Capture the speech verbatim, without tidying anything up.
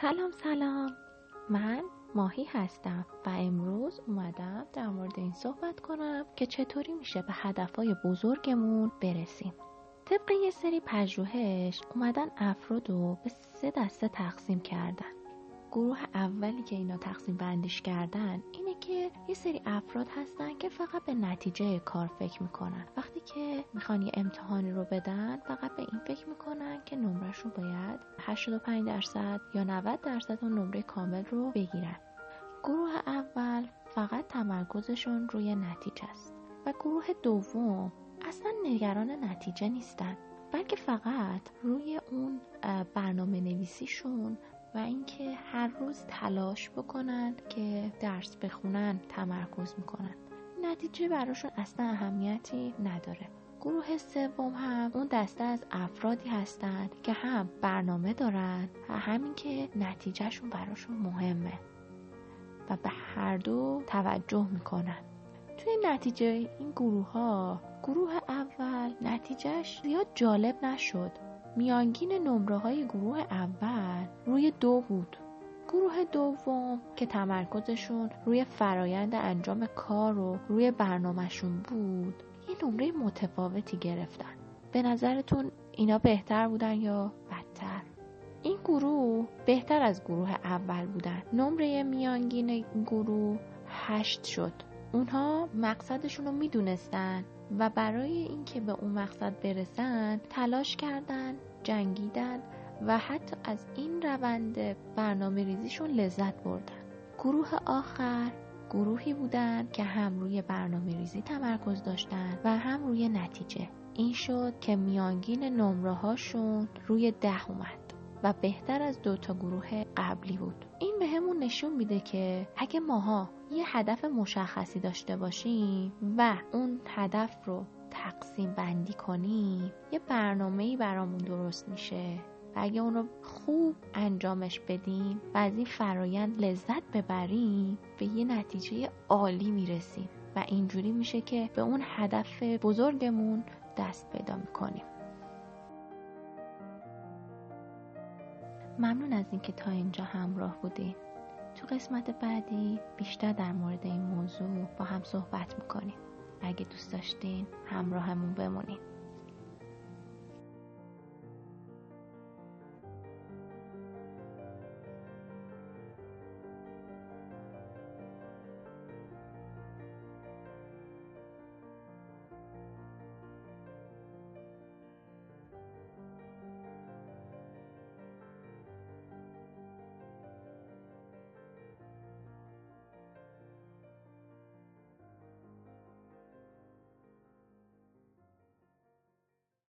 سلام سلام، من ماهی هستم و امروز اومدم در مورد این صحبت کنم که چطوری میشه به هدفهای بزرگمون برسیم. طبق یه سری پژوهش اومدن افراد رو به سه دسته تقسیم کردن. گروه اولی که اینا تقسیم بندیش کردن اینه که یه سری افراد هستن که فقط به نتیجه کار فکر میکنن. وقتی که میخوان یه امتحانی رو بدن فقط به این فکر میکنن که نمرهشون باید هشتاد و پنج درصد یا نود درصد اون نمره کامل رو بگیرن. گروه اول فقط تمرکزشون روی نتیجه است. و گروه دوم اصلا نگران نتیجه نیستن، بلکه فقط روی اون برنامه نویسیشون و اینکه هر روز تلاش بکنن که درس بخونن تمرکز میکنن. نتیجه براشون اصلا اهمیتی نداره. گروه سوم هم اون دسته از افرادی هستن که هم برنامه دارن و همین که نتیجهشون براشون مهمه و به هر دو توجه میکنن. توی نتیجه این گروه ها، گروه اول نتیجهش زیاد جالب نشد. میانگین نمره های گروه اول روی دو بود. گروه دوم که تمرکزشون روی فرایند انجام کار و روی برنامهشون بود یه نمره متفاوتی گرفتن. به نظرتون اینا بهتر بودن یا بدتر؟ این گروه بهتر از گروه اول بودن. نمره میانگین گروه هشت شد. اونها مقصدشون رو میدونستن و برای اینکه به اون مقصد برسن تلاش کردن، جنگیدن و حتی از این روند برنامه ریزیشون لذت بردن. گروه آخر گروهی بودن که هم روی برنامه ریزی تمرکز داشتن و هم روی نتیجه. این شد که میانگین نمره هاشون روی ده اومد و بهتر از دوتا گروه قبلی بود. این به همون نشون میده که اگه ماها یه هدف مشخصی داشته باشیم و اون هدف رو تقسیم بندی کنیم یه برنامه‌ای برامون درست میشه و اگه اون رو خوب انجامش بدیم و از این فرایند لذت ببریم به یه نتیجه عالی میرسیم و اینجوری میشه که به اون هدف بزرگمون دست پیدا میکنیم. ممنون از اینکه تا اینجا همراه بودین. تو قسمت بعدی بیشتر در مورد این موضوع با هم صحبت میکنیم. اگه دوست داشتین همراهمون بمونین.